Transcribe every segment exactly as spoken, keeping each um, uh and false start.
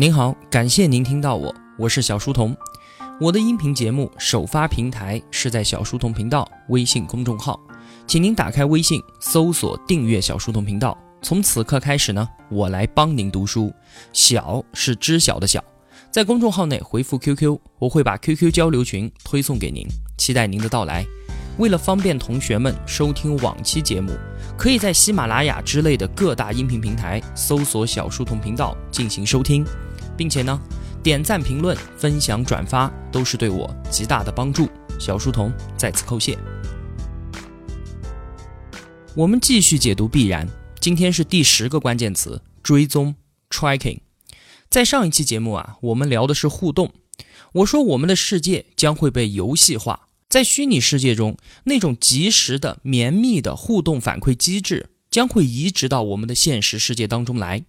您好，感谢您听到我，我是小书童。我的音频节目首发平台是在小书童频道微信公众号，请您打开微信搜索订阅小书童频道。从此刻开始呢，我来帮您读书。小是知晓的小，在公众号内回复 Q Q， 我会把 Q Q 交流群推送给您，期待您的到来。为了方便同学们收听往期节目，可以在喜马拉雅之类的各大音频平台搜索小书童频道进行收听，并且呢，点赞、评论、分享、转发都是对我极大的帮助。小书童再次叩谢。我们继续解读必然，今天是第十个关键词，追踪 tracking。 在上一期节目啊，我们聊的是互动，我说我们的世界将会被游戏化。在虚拟世界中，那种及时的绵密的互动反馈机制将会移植到我们的现实世界当中来，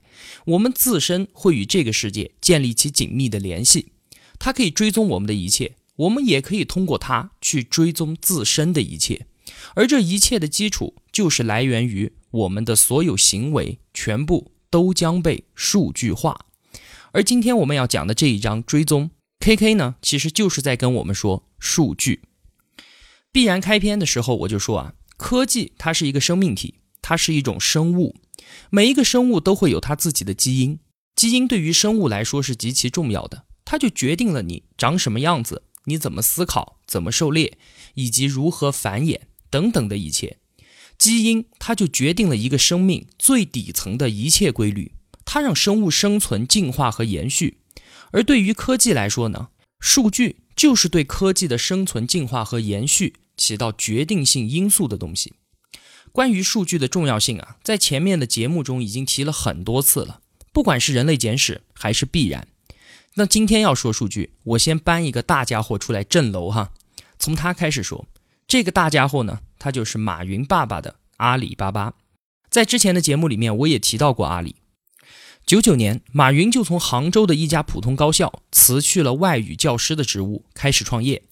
我们自身会与这个世界建立起紧密的联系，它可以追踪我们的一切，我们也可以通过它去追踪自身的一切，而这一切的基础就是来源于我们的所有行为全部都将被数据化。而今天我们要讲的这一章追踪 K K 呢，其实就是在跟我们说数据。必然开篇的时候我就说啊，科技它是一个生命体，它是一种生物，每一个生物都会有它自己的基因，基因对于生物来说是极其重要的，它就决定了你长什么样子，你怎么思考，怎么狩猎，以及如何繁衍等等的一切。基因它就决定了一个生命最底层的一切规律，它让生物生存、进化和延续。而对于科技来说呢，数据就是对科技的生存、进化和延续起到决定性因素的东西。关于数据的重要性啊，在前面的节目中已经提了很多次了，不管是人类简史还是必然。那今天要说数据，我先搬一个大家伙出来震楼哈，从他开始说。这个大家伙呢，他就是马云爸爸的阿里巴巴。在之前的节目里面我也提到过阿里。九九年，马云就从杭州的一家普通高校辞去了外语教师的职务，开始创业。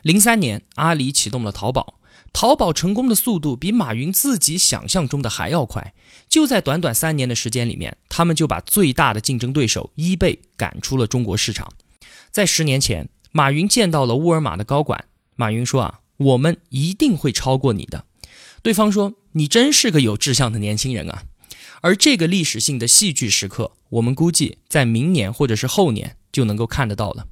零三年，阿里启动了淘宝，淘宝成功的速度比马云自己想象中的还要快。就在短短三年的时间里面，他们就把最大的竞争对手 eBay 赶出了中国市场。在十年前，马云见到了沃尔玛的高管，马云说啊，我们一定会超过你的。对方说，你真是个有志向的年轻人啊。而这个历史性的戏剧时刻，我们估计在明年或者是后年就能够看得到了。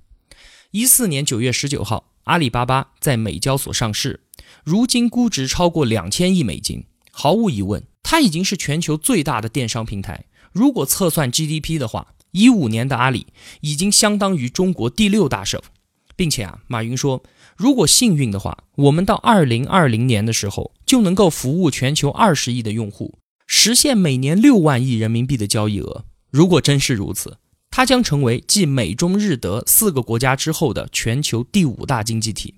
一四年九月十九号，阿里巴巴在美交所上市，如今估值超过两千亿美金。毫无疑问，它已经是全球最大的电商平台。如果测算 G D P 的话，一五年的阿里已经相当于中国第六大省。并且啊，马云说，如果幸运的话，我们到二零二零年的时候就能够服务全球二十亿的用户，实现每年六万亿人民币的交易额。如果真是如此，它将成为继美中日德四个国家之后的全球第五大经济体。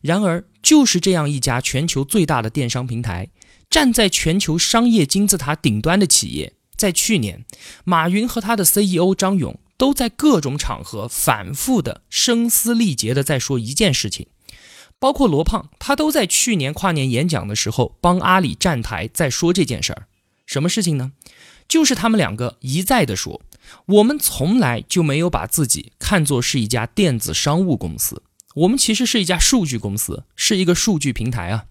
然而，就是这样一家全球最大的电商平台，站在全球商业金字塔顶端的企业，在去年，马云和他的 C E O 张勇都在各种场合反复的声嘶力竭的在说一件事情。包括罗胖，他都在去年跨年演讲的时候帮阿里站台在说这件事儿。什么事情呢？就是他们两个一再的说，我们从来就没有把自己看作是一家电子商务公司，我们其实是一家数据公司，是一个数据平台啊。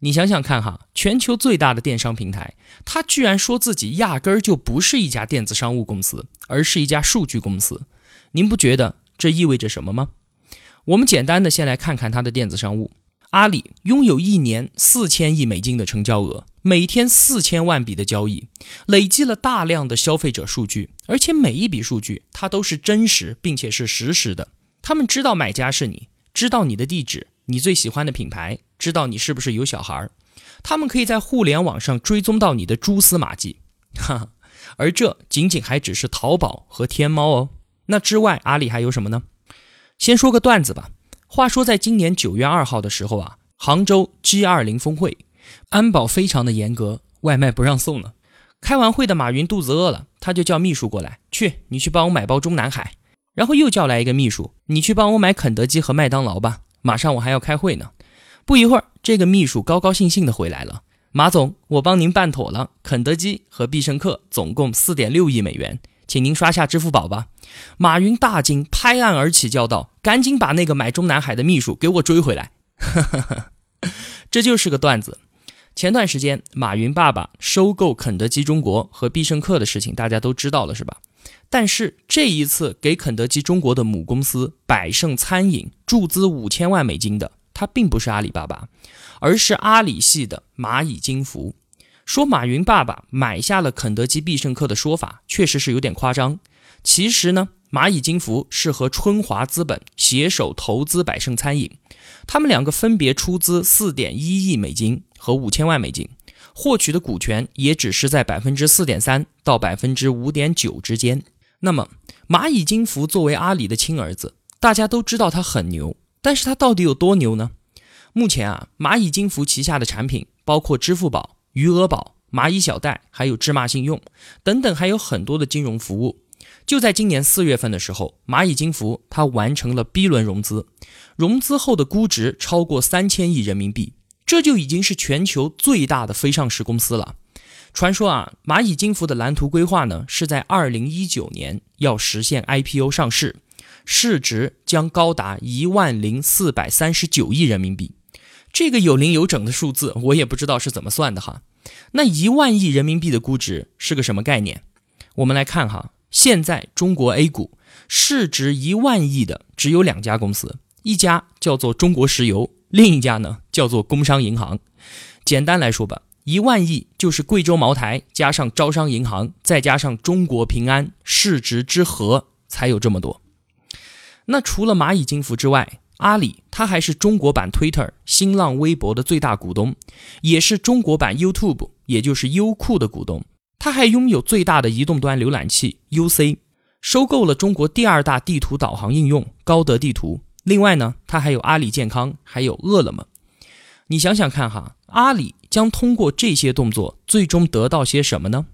你想想看哈，全球最大的电商平台，他居然说自己压根儿就不是一家电子商务公司，而是一家数据公司。您不觉得这意味着什么吗？我们简单的先来看看它的电子商务。阿里拥有一年四千亿美金的成交额，每天四千万笔的交易，累积了大量的消费者数据，而且每一笔数据它都是真实并且是实时的。他们知道买家是你，知道你的地址，你最喜欢的品牌，知道你是不是有小孩，他们可以在互联网上追踪到你的蛛丝马迹。哈哈，而这仅仅还只是淘宝和天猫哦。那之外，阿里还有什么呢？先说个段子吧。话说在今年九月二号的时候啊，杭州 G二十 峰会，安保非常的严格，外卖不让送了。开完会的马云肚子饿了，他就叫秘书过来，去，你去帮我买包中南海。然后又叫来一个秘书，你去帮我买肯德基和麦当劳吧，马上我还要开会呢。不一会儿，这个秘书高高兴兴的回来了，马总，我帮您办妥了，肯德基和必胜客总共 四点六亿美元，请您刷下支付宝吧。马云大惊，拍案而起，叫道：赶紧把那个买中南海的秘书给我追回来。这就是个段子。前段时间马云爸爸收购肯德基中国和必胜客的事情大家都知道了是吧？但是这一次给肯德基中国的母公司百胜餐饮注资五千万美金的，它并不是阿里巴巴，而是阿里系的蚂蚁金服。说马云爸爸买下了肯德基必胜客的说法确实是有点夸张。其实呢，蚂蚁金服是和春华资本携手投资百胜餐饮，他们两个分别出资 四点一亿美金和五千万美金，获取的股权也只是在 百分之四点三 到 百分之五点九 之间。那么蚂蚁金服作为阿里的亲儿子，大家都知道它很牛，但是它到底有多牛呢？目前啊，蚂蚁金服旗下的产品包括支付宝、余额宝、蚂蚁小贷，还有智骂信用等等，还有很多的金融服务。就在今年四月份的时候，蚂蚁金服它完成了 B 轮融资，融资后的估值超过三千亿人民币，这就已经是全球最大的非上市公司了。传说啊，蚂蚁金服的蓝图规划呢，是在二零一九年要实现 I P O 上市，市值将高达一万零四百三十九亿人民币。这个有零有整的数字我也不知道是怎么算的哈。那一万亿人民币的估值是个什么概念？我们来看哈，现在中国 A 股市值一万亿的只有两家公司，一家叫做中国石油，另一家呢叫做工商银行。简单来说吧，一万亿就是贵州茅台加上招商银行再加上中国平安，市值之和才有这么多。那除了蚂蚁金服之外，阿里它还是中国版 Twitter、 新浪微博的最大股东，也是中国版 YouTube 也就是优酷的股东，它还拥有最大的移动端浏览器 U C， 收购了中国第二大地图导航应用高德地图。另外呢，它还有阿里健康，还有饿了么。你想想看哈，阿里将通过这些动作最终得到些什么呢？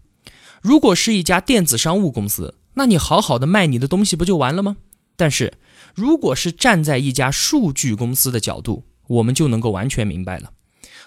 如果是一家电子商务公司，那你好好的卖你的东西不就完了吗？但是如果是站在一家数据公司的角度，我们就能够完全明白了。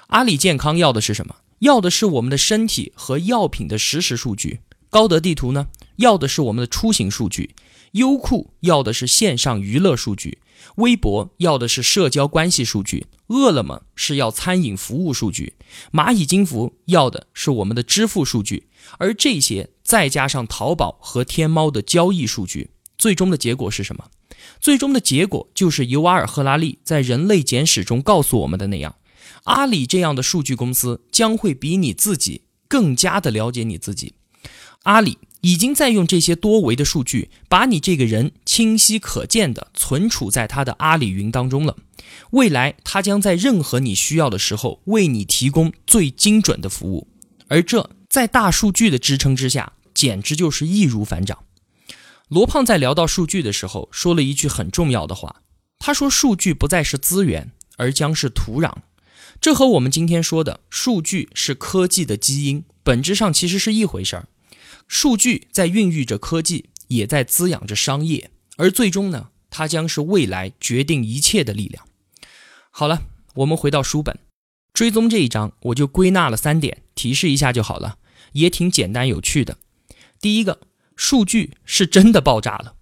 阿里健康要的是什么？要的是我们的身体和药品的实时数据。高德地图呢，要的是我们的出行数据。优酷要的是线上娱乐数据。微博要的是社交关系数据。饿了么是要餐饮服务数据。蚂蚁金服要的是我们的支付数据。而这些再加上淘宝和天猫的交易数据，最终的结果是什么？最终的结果就是尤瓦尔·赫拉利在《人类简史》中告诉我们的那样，阿里这样的数据公司将会比你自己更加的了解你自己。阿里已经在用这些多维的数据，把你这个人清晰可见的存储在它的阿里云当中了。未来它将在任何你需要的时候为你提供最精准的服务，而这在大数据的支撑之下，简直就是易如反掌。罗胖在聊到数据的时候说了一句很重要的话，他说数据不再是资源，而将是土壤。这和我们今天说的数据是科技的基因本质上其实是一回事儿。数据在孕育着科技，也在滋养着商业，而最终呢，它将是未来决定一切的力量。好了，我们回到书本追踪这一章，我就归纳了三点，提示一下就好了，也挺简单有趣的。第一个，数据是真的爆炸了。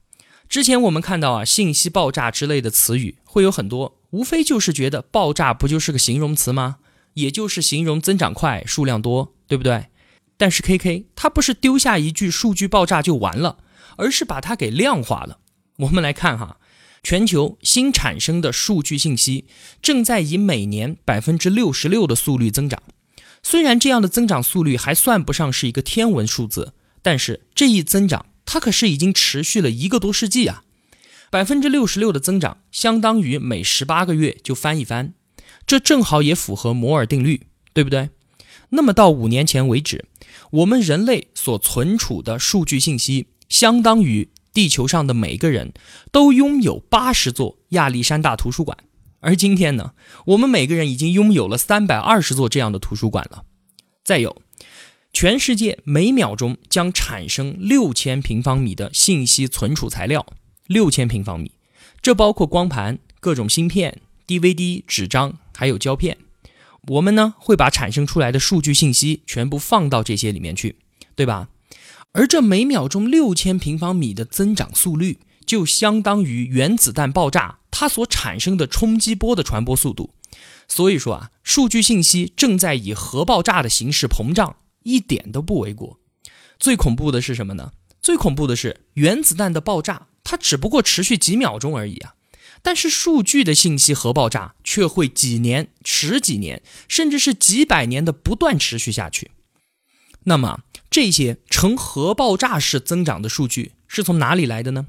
之前我们看到啊，信息爆炸之类的词语会有很多，无非就是觉得爆炸不就是个形容词吗？也就是形容增长快、数量多，对不对？但是 K K 他不是丢下一句数据爆炸就完了，而是把它给量化了。我们来看哈，全球新产生的数据信息正在以每年 百分之六十六 的速率增长。虽然这样的增长速率还算不上是一个天文数字，但是这一增长它可是已经持续了一个多世纪啊。 百分之六十六 的增长相当于每十八个月就翻一番，这正好也符合摩尔定律，对不对？那么到五年前为止，我们人类所存储的数据信息相当于地球上的每个人都拥有八十座亚历山大图书馆，而今天呢，我们每个人已经拥有了三百二十座这样的图书馆了。再有，全世界每秒钟将产生六千平方米的信息存储材料，六千平方米，这包括光盘、各种芯片、D V D、纸张还有胶片。我们呢会把产生出来的数据信息全部放到这些里面去，对吧？而这每秒钟六千平方米的增长速率，就相当于原子弹爆炸它所产生的冲击波的传播速度。所以说啊，数据信息正在以核爆炸的形式膨胀，一点都不为过。最恐怖的是什么呢？最恐怖的是原子弹的爆炸，它只不过持续几秒钟而已啊。但是数据的信息核爆炸却会几年、十几年，甚至是几百年的不断持续下去。那么这些呈核爆炸式增长的数据是从哪里来的呢？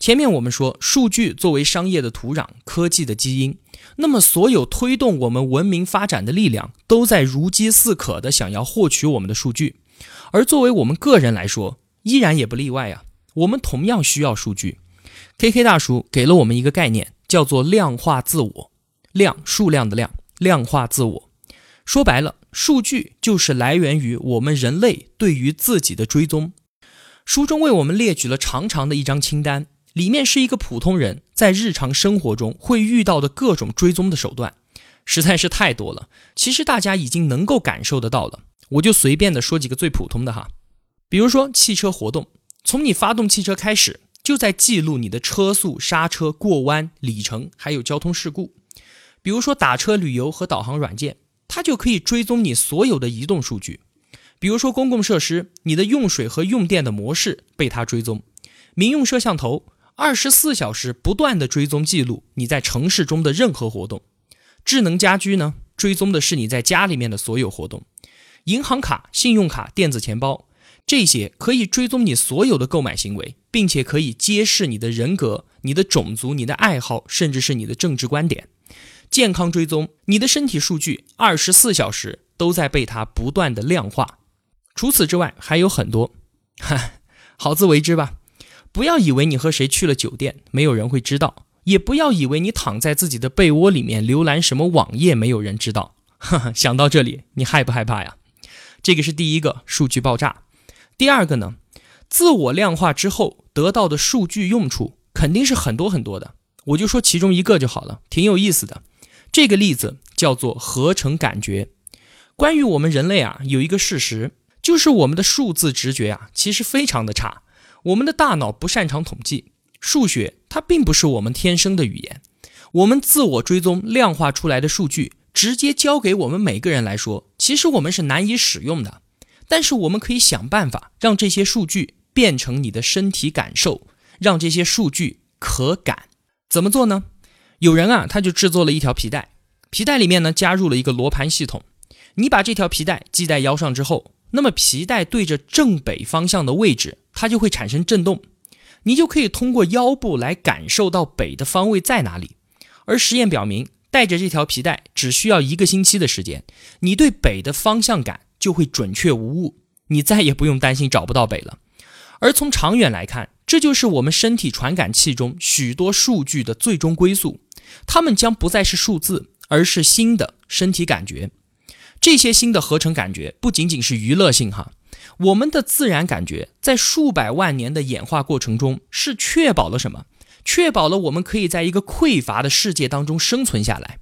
前面我们说，数据作为商业的土壤、科技的基因，那么所有推动我们文明发展的力量都在如饥似渴的想要获取我们的数据。而作为我们个人来说，依然也不例外啊，我们同样需要数据。K K 大叔给了我们一个概念，叫做量化自我。量，数量的量，量化自我。说白了，数据就是来源于我们人类对于自己的追踪。书中为我们列举了长长的一张清单，里面是一个普通人在日常生活中会遇到的各种追踪的手段，实在是太多了，其实大家已经能够感受得到了。我就随便的说几个最普通的哈，比如说汽车活动，从你发动汽车开始，就在记录你的车速、刹车、过弯、里程，还有交通事故。比如说打车旅游和导航软件，它就可以追踪你所有的移动数据。比如说公共设施，你的用水和用电的模式被它追踪。民用摄像头二十四小时不断的追踪记录你在城市中的任何活动。智能家居呢，追踪的是你在家里面的所有活动。银行卡、信用卡、电子钱包，这些可以追踪你所有的购买行为，并且可以揭示你的人格、你的种族、你的爱好，甚至是你的政治观点。健康追踪，你的身体数据二十四小时都在被它不断的量化。除此之外还有很多，好自为之吧。不要以为你和谁去了酒店，没有人会知道，也不要以为你躺在自己的被窝里面浏览什么网页，没有人知道。想到这里，你害不害怕呀？这个是第一个，数据爆炸。第二个呢，自我量化之后得到的数据用处肯定是很多很多的，我就说其中一个就好了，挺有意思的。这个例子叫做合成感觉。关于我们人类啊，有一个事实，就是我们的数字直觉啊，其实非常的差。我们的大脑不擅长统计，数学它并不是我们天生的语言。我们自我追踪量化出来的数据，直接交给我们每个人来说，其实我们是难以使用的。但是我们可以想办法让这些数据变成你的身体感受，让这些数据可感。怎么做呢？有人啊，他就制作了一条皮带，皮带里面呢加入了一个罗盘系统。你把这条皮带系在腰上之后，那么皮带对着正北方向的位置，它就会产生震动，你就可以通过腰部来感受到北的方位在哪里。而实验表明，带着这条皮带只需要一个星期的时间，你对北的方向感就会准确无误，你再也不用担心找不到北了。而从长远来看，这就是我们身体传感器中许多数据的最终归宿，它们将不再是数字，而是新的身体感觉。这些新的合成感觉不仅仅是娱乐性哈，我们的自然感觉在数百万年的演化过程中是确保了什么？确保了我们可以在一个匮乏的世界当中生存下来。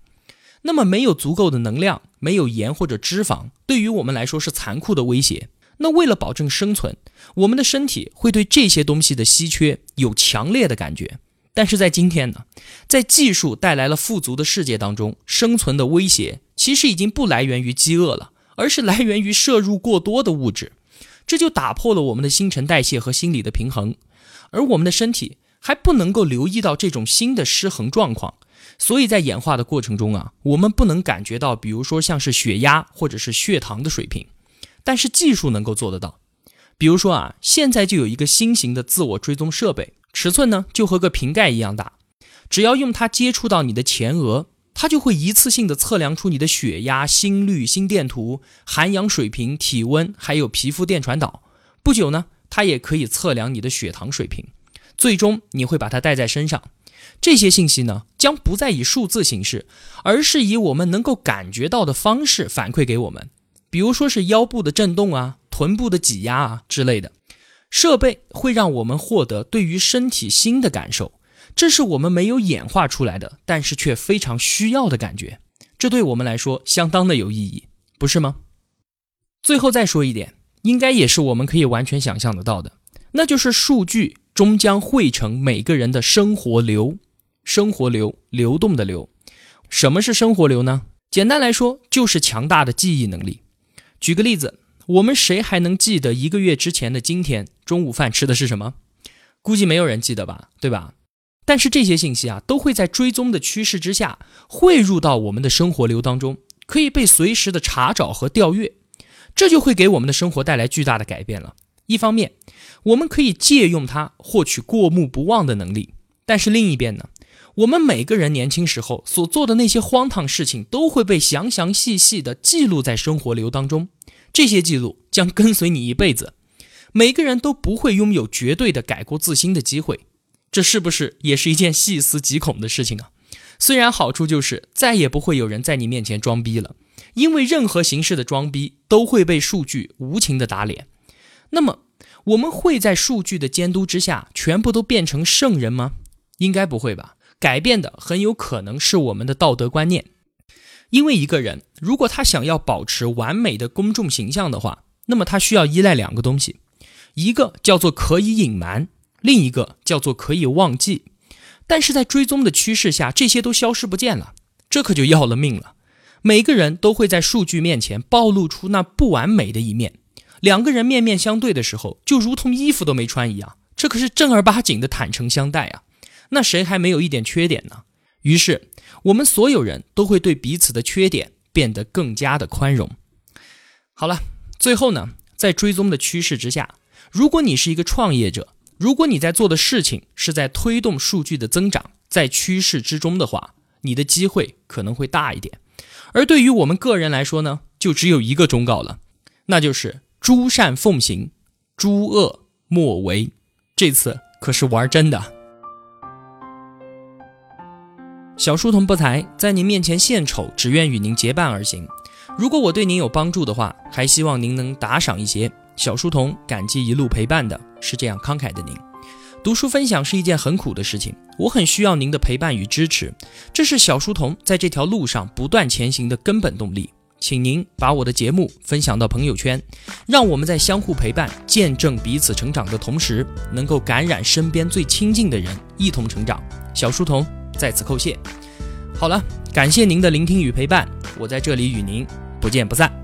那么没有足够的能量，没有盐或者脂肪，对于我们来说是残酷的威胁。那为了保证生存，我们的身体会对这些东西的稀缺有强烈的感觉。但是在今天呢，在技术带来了富足的世界当中，生存的威胁其实已经不来源于饥饿了，而是来源于摄入过多的物质。这就打破了我们的新陈代谢和心理的平衡，而我们的身体还不能够留意到这种新的失衡状况。所以在演化的过程中啊，我们不能感觉到比如说像是血压或者是血糖的水平，但是技术能够做得到。比如说啊，现在就有一个新型的自我追踪设备，尺寸呢就和个瓶盖一样大，只要用它接触到你的前额，它就会一次性的测量出你的血压、心率、心电图、含氧水平、体温，还有皮肤电传导。不久呢，它也可以测量你的血糖水平，最终你会把它带在身上。这些信息呢，将不再以数字形式，而是以我们能够感觉到的方式反馈给我们，比如说是腰部的震动啊、臀部的挤压啊之类的。设备会让我们获得对于身体新的感受，这是我们没有演化出来的，但是却非常需要的感觉。这对我们来说相当的有意义，不是吗？最后再说一点，应该也是我们可以完全想象得到的，那就是数据终将汇成每个人的生活流，生活流，流动的流。什么是生活流呢？简单来说，就是强大的记忆能力。举个例子，我们谁还能记得一个月之前的今天中午饭吃的是什么？估计没有人记得吧，对吧？但是这些信息啊，都会在追踪的趋势之下汇入到我们的生活流当中，可以被随时的查找和调阅，这就会给我们的生活带来巨大的改变了。一方面，我们可以借用它获取过目不忘的能力，但是另一边呢，我们每个人年轻时候所做的那些荒唐事情都会被详详细细的记录在生活流当中，这些记录将跟随你一辈子。每个人都不会拥有绝对的改过自新的机会，这是不是也是一件细思极恐的事情啊？虽然好处就是再也不会有人在你面前装逼了，因为任何形式的装逼都会被数据无情的打脸。那么我们会在数据的监督之下全部都变成圣人吗？应该不会吧，改变的很有可能是我们的道德观念。因为一个人如果他想要保持完美的公众形象的话，那么他需要依赖两个东西，一个叫做可以隐瞒，另一个叫做可以忘记。但是在追踪的趋势下，这些都消失不见了，这可就要了命了。每个人都会在数据面前暴露出那不完美的一面，两个人面面相对的时候，就如同衣服都没穿一样，这可是正儿八经的坦诚相待啊，那谁还没有一点缺点呢？于是我们所有人都会对彼此的缺点变得更加的宽容。好了，最后呢，在追踪的趋势之下，如果你是一个创业者，如果你在做的事情是在推动数据的增长，在趋势之中的话，你的机会可能会大一点。而对于我们个人来说呢，就只有一个忠告了，那就是诸善奉行，诸恶莫为。这次可是玩真的。小书童不才，在您面前献丑，只愿与您结伴而行。如果我对您有帮助的话，还希望您能打赏一些。小书童感激一路陪伴的是这样慷慨的您。读书分享是一件很苦的事情，我很需要您的陪伴与支持，这是小书童在这条路上不断前行的根本动力。请您把我的节目分享到朋友圈，让我们在相互陪伴见证彼此成长的同时，能够感染身边最亲近的人一同成长。小书童在此叩谢。好了，感谢您的聆听与陪伴，我在这里与您不见不散。